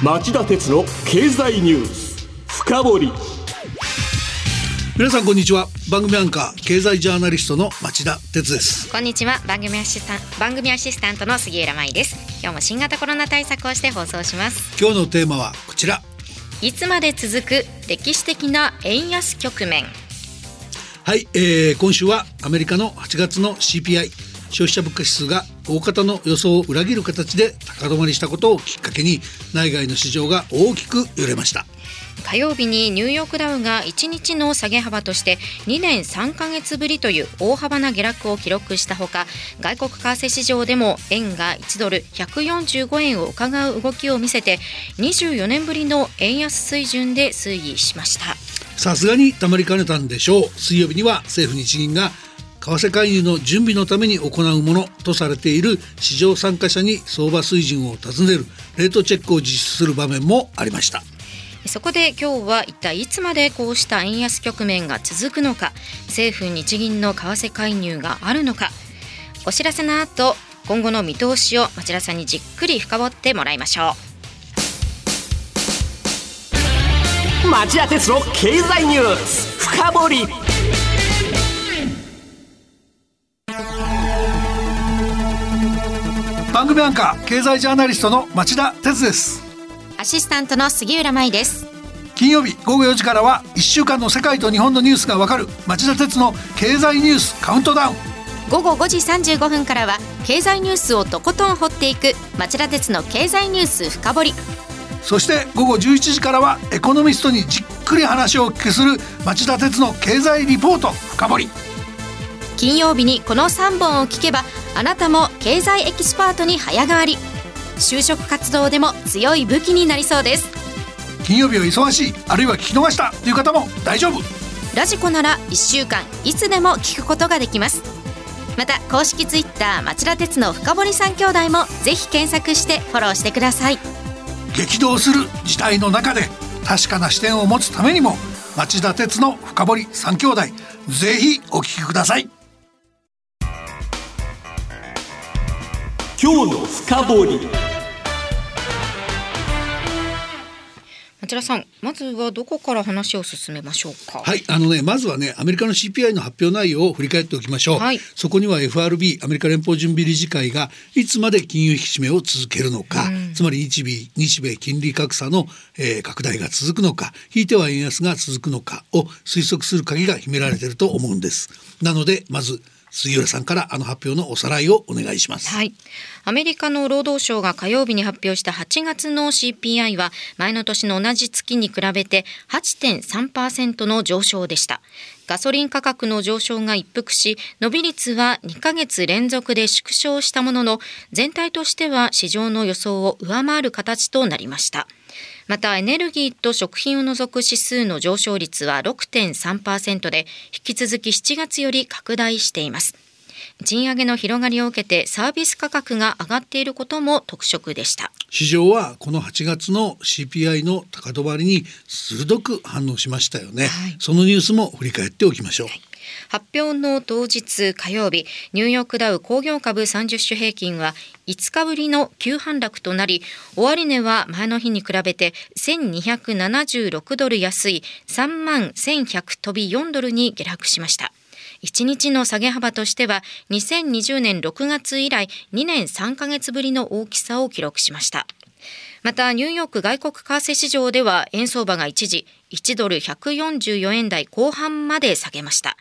町田鉄の経済ニュース深掘り。皆さんこんにちは。番組アンカー経済ジャーナリストの町田鉄です。こんにちは。番組アシスタントの杉浦舞です。今日も新型コロナ対策をして放送します。今日のテーマはこちら。いつまで続く歴史的な円安局面。はい、今週はアメリカの8月の CPI 消費者物価指数が大方の予想を裏切る形で高止まりしたことをきっかけに内外の市場が大きく揺れました。火曜日にニューヨークダウが1日の下げ幅として2年3ヶ月ぶりという大幅な下落を記録したほか、外国為替市場でも円が1ドル145円を伺う動きを見せて24年ぶりの円安水準で推移しました。さすがにたまりかねたんでしょう。水曜日には政府日銀が為替介入の準備のために行うものとされている市場参加者に相場水準を尋ねるレートチェックを実施する場面もありました。そこで今日は一体いつまでこうした円安局面が続くのか、政府日銀の為替介入があるのか、お知らせの後今後の見通しを町田さんにじっくり深掘ってもらいましょう。町田鉄の経済ニュース深掘り。番組アンカー経済ジャーナリストの町田鉄です。アシスタントの杉浦舞です。金曜日午後4時からは1週間の世界と日本のニュースがわかる町田鉄の経済ニュースカウントダウン。午後5時35分からは経済ニュースをとことん掘っていく町田鉄の経済ニュース深掘り。そして午後11時からはエコノミストにじっくり話をお聞きする町田鉄の経済リポート深掘り。金曜日にこの3本を聞けばあなたも経済エキスパートに早変わり、就職活動でも強い武器になりそうです。金曜日は忙しい、あるいは聞き逃したという方も大丈夫。ラジコなら1週間いつでも聞くことができます。また公式ツイッター町田鉄の深堀3兄弟もぜひ検索してフォローしてください。激動する事態の中で確かな視点を持つためにも町田鉄の深堀3兄弟ぜひお聞きください。今日の深掘り。町田さん、まずはどこから話を進めましょうか。はい、まずはアメリカの CPI の発表内容を振り返っておきましょう。はい、そこには FRB アメリカ連邦準備理事会がいつまで金融引き締めを続けるのか、つまり日米金利格差の、拡大が続くのか、ひいては円安が続くのかを推測する鍵が秘められていると思うんです。なのでまず杉浦さんから発表のおさらいをお願いします。はい、アメリカの労働省が火曜日に発表した8月の CPI は前の年の同じ月に比べて 8.3% の上昇でした。ガソリン価格の上昇が一服し、伸び率は2ヶ月連続で縮小したものの、全体としては市場の予想を上回る形となりました。またエネルギーと食品を除く指数の上昇率は 6.3% で、引き続き7月より拡大しています。賃上げの広がりを受けてサービス価格が上がっていることも特色でした。市場はこの8月の CPI の高止まりに鋭く反応しましたよね。はい、そのニュースも振り返っておきましょう。はい、発表の当日火曜日、ニューヨークダウ工業株30種平均は5日ぶりの急反落となり、終値は前の日に比べて1276ドル安い3万1100飛び4ドルに下落しました。1日の下げ幅としては2020年6月以来2年3ヶ月ぶりの大きさを記録しました。またニューヨーク外国為替市場では円相場が一時1ドル144円台後半まで下げました。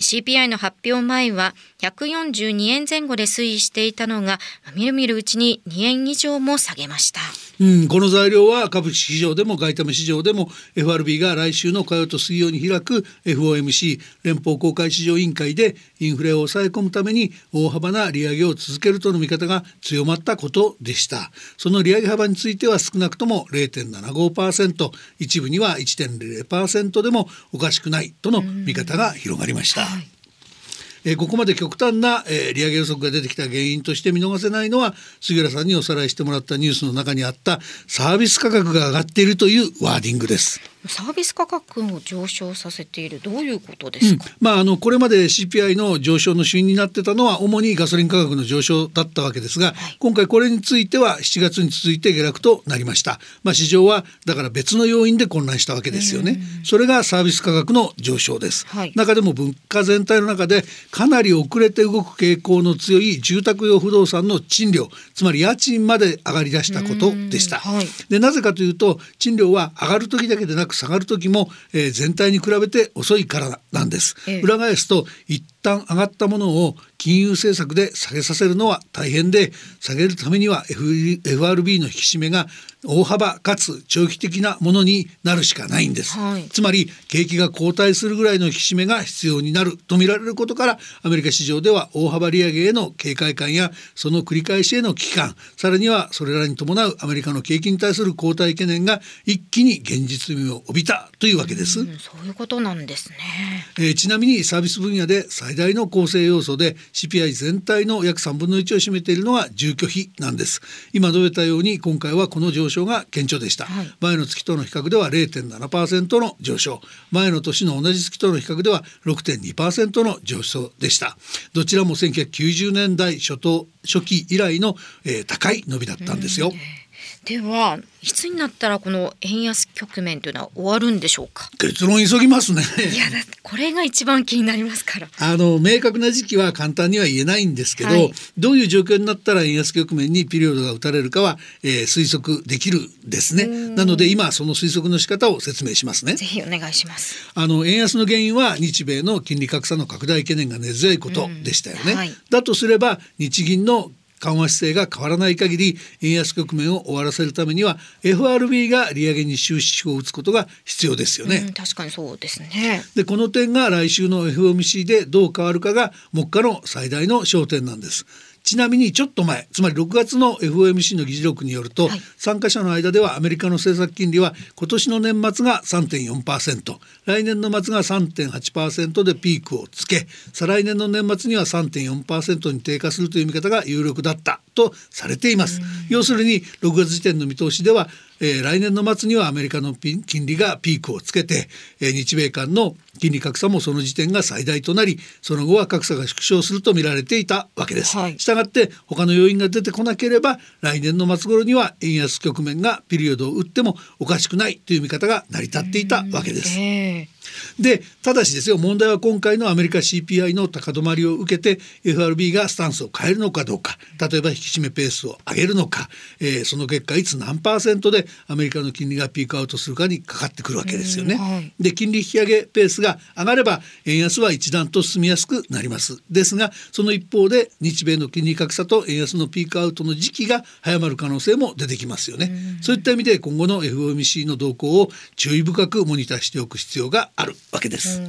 CPI の発表前は142円前後で推移していたのが、みるみるうちに2円以上も下げました。この材料は株式市場でも外為市場でも FRB が来週の火曜と水曜に開く FOMC 連邦公開市場委員会でインフレを抑え込むために大幅な利上げを続けるとの見方が強まったことでした。その利上げ幅については少なくとも 0.75%、 一部には 1.0% でもおかしくないとの見方が広がりました。はい、ここまで極端な、利上げ予測が出てきた原因として見逃せないのは、杉浦さんにおさらいしてもらったニュースの中にあったサービス価格が上がっているというワーディングです。サービス価格を上昇させている、どういうことですか。これまで CPI の上昇の主因になってたのは主にガソリン価格の上昇だったわけですが、はい、今回これについては7月に続いて下落となりました、市場はだから別の要因で混乱したわけですよね。それがサービス価格の上昇です、はい、中でも物価全体の中でかなり遅れて動く傾向の強い住宅用不動産の賃料、つまり家賃まで上がり出したことでした、はい、でなぜかというと賃料は上がる時だけでなく下がる時も、全体に比べて遅いからなんです、裏返すと一旦上がったものを金融政策で下げさせるのは大変で、下げるためには FRB の引き締めが大幅かつ長期的なものになるしかないんです、はい、つまり景気が後退するぐらいの引き締めが必要になると見られることから、アメリカ市場では大幅利上げへの警戒感やその繰り返しへの危機感、さらにはそれらに伴うアメリカの景気に対する後退懸念が一気に現実味を帯びたというわけです、そういうことなんですね、ちなみにサービス分野で最大の構成要素で CPI 全体の約3分の1を占めているのが住居費なんです。今述べたように今回はこの上昇が堅調でした、はい、前の月との比較では 0.7% の上昇、前の年の同じ月との比較では 6.2% の上昇でした。どちらも1990年代初期以来の、高い伸びだったんですよ、ではいつになったらこの円安局面というのは終わるんでしょうか。結論急ぎますね。いやだってこれが一番気になりますから、明確な時期は簡単には言えないんですけど、はい、どういう状況になったら円安局面にピリオドが打たれるかは、推測できるですね。なので今その推測の仕方を説明しますね。ぜひお願いします。円安の原因は日米の金利格差の拡大懸念が根強いことでしたよね、はい、だとすれば日銀の緩和姿勢が変わらない限り円安局面を終わらせるためには FRB が利上げに終止符を打つことが必要ですよね、確かにそうですね。でこの点が来週の FOMC でどう変わるかが目下の最大の焦点なんです。ちなみにちょっと前、つまり6月の FOMC の議事録によると、はい、参加者の間ではアメリカの政策金利は今年の年末が 3.4%、 来年の末が 3.8% でピークをつけ、再来年の年末には 3.4% に低下するという見方が有力だったとされています。要するに6月時点の見通しでは、来年の末にはアメリカの金利がピークをつけて、日米間の金利格差もその時点が最大となり、その後は格差が縮小すると見られていたわけです、はい、したがって他の要因が出てこなければ来年の末頃には円安局面がピリオドを打ってもおかしくないという見方が成り立っていたわけです、でただしですよ、問題は今回のアメリカ CPI の高止まりを受けて FRB がスタンスを変えるのかどうか、例えば引き締めペースを上げるのか、その結果いつ何%でアメリカの金利がピークアウトするかにかかってくるわけですよね、はい、で金利引き上げペースが上がれば円安は一段と進みやすくなります。ですがその一方で日米の金利格差と円安のピークアウトの時期が早まる可能性も出てきますよね、そういった意味で今後の FOMC の動向を注意深くモニターしておく必要があるわけです、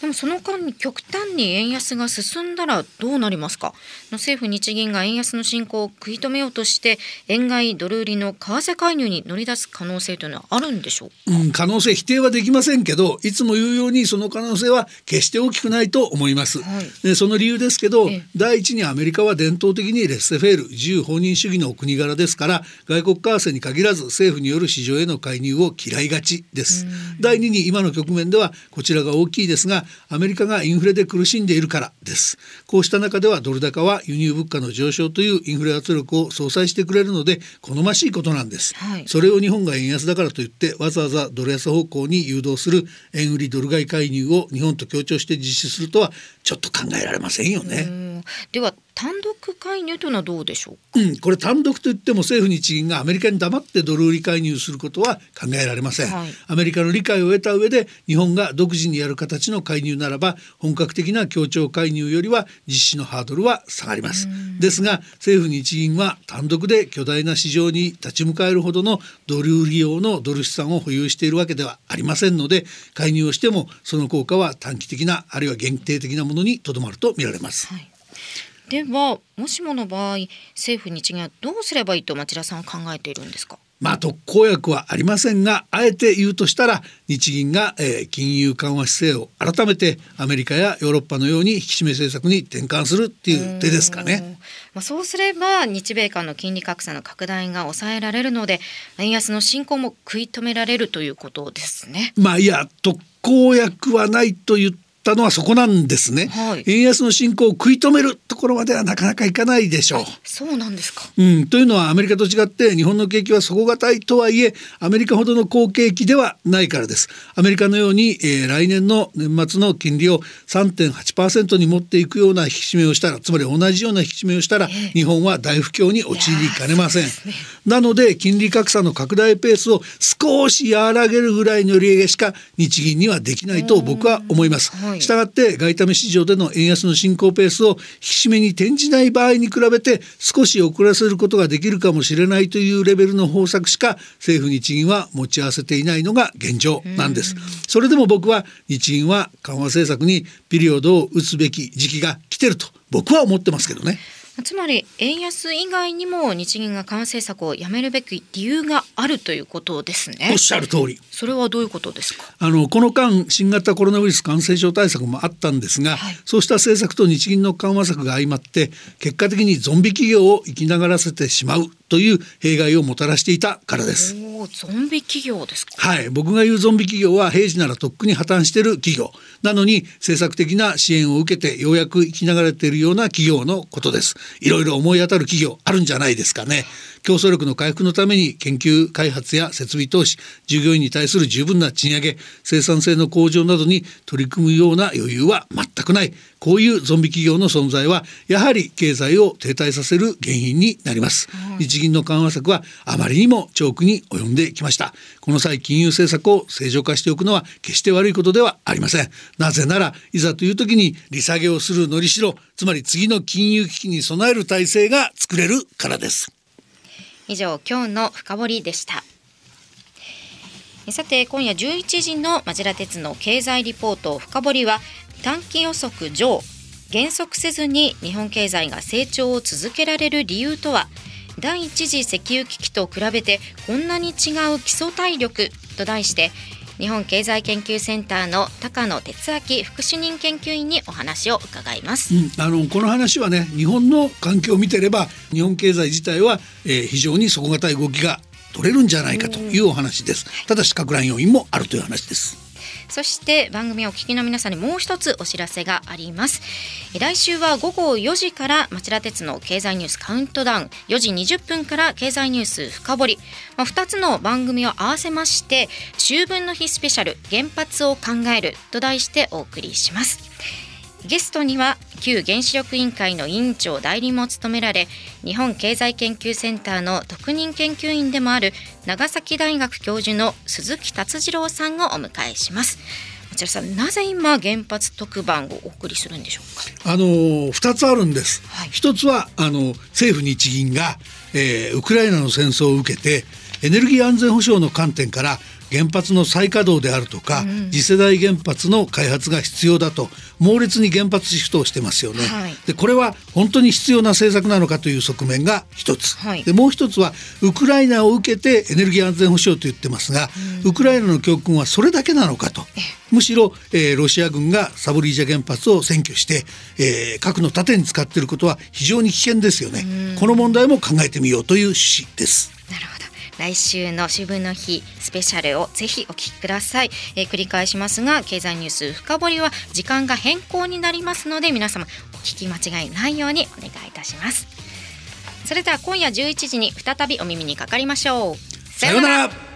でもその間に極端に円安が進んだらどうなりますか。政府日銀が円安の進行を食い止めようとして円買いドル売りの為替介入に乗り出す可能性というのはあるんでしょうか。可能性否定はできませんけど、いつも言うようにその可能性は決して大きくないと思います、でその理由ですけど、第一にアメリカは伝統的にレッセフェール自由放任主義のお国柄ですから、外国為替に限らず政府による市場への介入を嫌いがちです、第二に今の局面ではこちらが大きいですが、アメリカがインフレで苦しんでいるからです。こうした中ではドル高は輸入物価の上昇というインフレ圧力を相殺してくれるので好ましいことなんです、それを日本が円安だからといってわざわざドル安方向に誘導する円売りドル買い介入を日本と協調して実施するとはちょっと考えられませんよね。では単独介入というのはどうでしょうか、これ単独といっても政府日銀がアメリカに黙ってドル売り介入することは考えられません、アメリカの理解を得た上で日本が独自にやる形の介入ならば本格的な協調介入よりは実施のハードルは下がります、ですが政府日銀は単独で巨大な市場に立ち向かえるほどのドル売り用のドル資産を保有しているわけではありませんので、介入をしてもその効果は短期的なあるいは限定的なものにとどまると見られます、ではもしもの場合政府日銀はどうすればいいと町田さんは考えているんですか。まあ特効薬はありませんが、あえて言うとしたら日銀が金融緩和姿勢を改めてアメリカやヨーロッパのように引き締め政策に転換するっていう手ですかね。まあ、そうすれば日米間の金利格差の拡大が抑えられるので、円安の進行も食い止められるということですね。まあ、いや特効薬はないと言ったのはそこなんですね、はい、円安の進行を食い止めるところまではなかなかいかないでしょう。そうなんですか。というのはアメリカと違って日本の景気は底堅いとはいえアメリカほどの好景気ではないからです。アメリカのように、来年の年末の金利を 3.8% に持っていくような引き締めをしたら、つまり同じような引き締めをしたら、日本は大不況に陥りかねません、ね、なので金利格差の拡大ペースを少し和らげるぐらいの利上げしか日銀にはできないと僕は思います、はい、したがって外為市場での円安の進行ペースを引き締めに転じない場合に比べて少し遅らせることができるかもしれないというレベルの方策しか政府日銀は持ち合わせていないのが現状なんです。それでも僕は日銀は緩和政策にピリオドを打つべき時期が来てると僕は思ってますけどね。つまり円安以外にも日銀が緩和政策をやめるべき理由があるということですね。おっしゃる通り。それはどういうことですか。この間新型コロナウイルス感染症対策もあったんですが、はい、そうした政策と日銀の緩和策が相まって結果的にゾンビ企業を生きながらせてしまうという弊害をもたらしていたからです。ゾンビ企業ですか。はい、僕が言うゾンビ企業は平時ならとっくに破綻している企業なのに政策的な支援を受けてようやく生きながられているような企業のことです。いろいろ思い当たる企業あるんじゃないですかね。競争力の回復のために研究開発や設備投資、従業員に対する十分な賃上げ、生産性の向上などに取り組むような余裕は全くない。こういうゾンビ企業の存在はやはり経済を停滞させる原因になります、はい、日銀の緩和策はあまりにも長期に及んできました。この際金融政策を正常化しておくのは決して悪いことではありません。なぜならいざという時に利下げをするのりしろ、つまり次の金融危機に備える体制が作れるからです。以上、今日の深掘りでした。さて、今夜11時のマジラ鉄の経済リポート深掘りは短期予測上、減速せずに日本経済が成長を続けられる理由とは、第一次石油危機と比べてこんなに違う基礎体力と題して、日本経済研究センターの高野哲明副主任研究員にお話を伺います、この話はね、日本の環境を見てれば日本経済自体は、非常に底堅い動きが取れるんじゃないかというお話です。ただしかく乱要因もあるという話です。そして番組をお聞きの皆さんにもう一つお知らせがあります。来週は午後4時から町田鉄の経済ニュースカウントダウン、4時20分から経済ニュース深掘り、2つの番組を合わせまして秋分の日スペシャル原発を考えると題してお送りします。ゲストには旧原子力委員会の委員長代理も務められ、日本経済研究センターの特任研究員でもある長崎大学教授の鈴木達次郎さんをお迎えします。町田さん、なぜ今原発特番をお送りするんでしょうか。2つあるんです、はい、1つは政府日銀が、ウクライナの戦争を受けてエネルギー安全保障の観点から原発の再稼働であるとか、次世代原発の開発が必要だと猛烈に原発シフトをしてますよね、はい、でこれは本当に必要な政策なのかという側面が一つ、はい、でもう一つはウクライナを受けてエネルギー安全保障と言ってますが、ウクライナの教訓はそれだけなのかと、むしろ、ロシア軍がサボリージャ原発を占拠して、核の盾に使っていることは非常に危険ですよね、この問題も考えてみようという趣旨です。なるほど。来週の秋分の日スペシャルをぜひお聞きください、繰り返しますが経済ニュース深掘りは時間が変更になりますので、皆様お聞き間違いないようにお願いいたします。それでは今夜11時に再びお耳にかかりましょう。さようなら。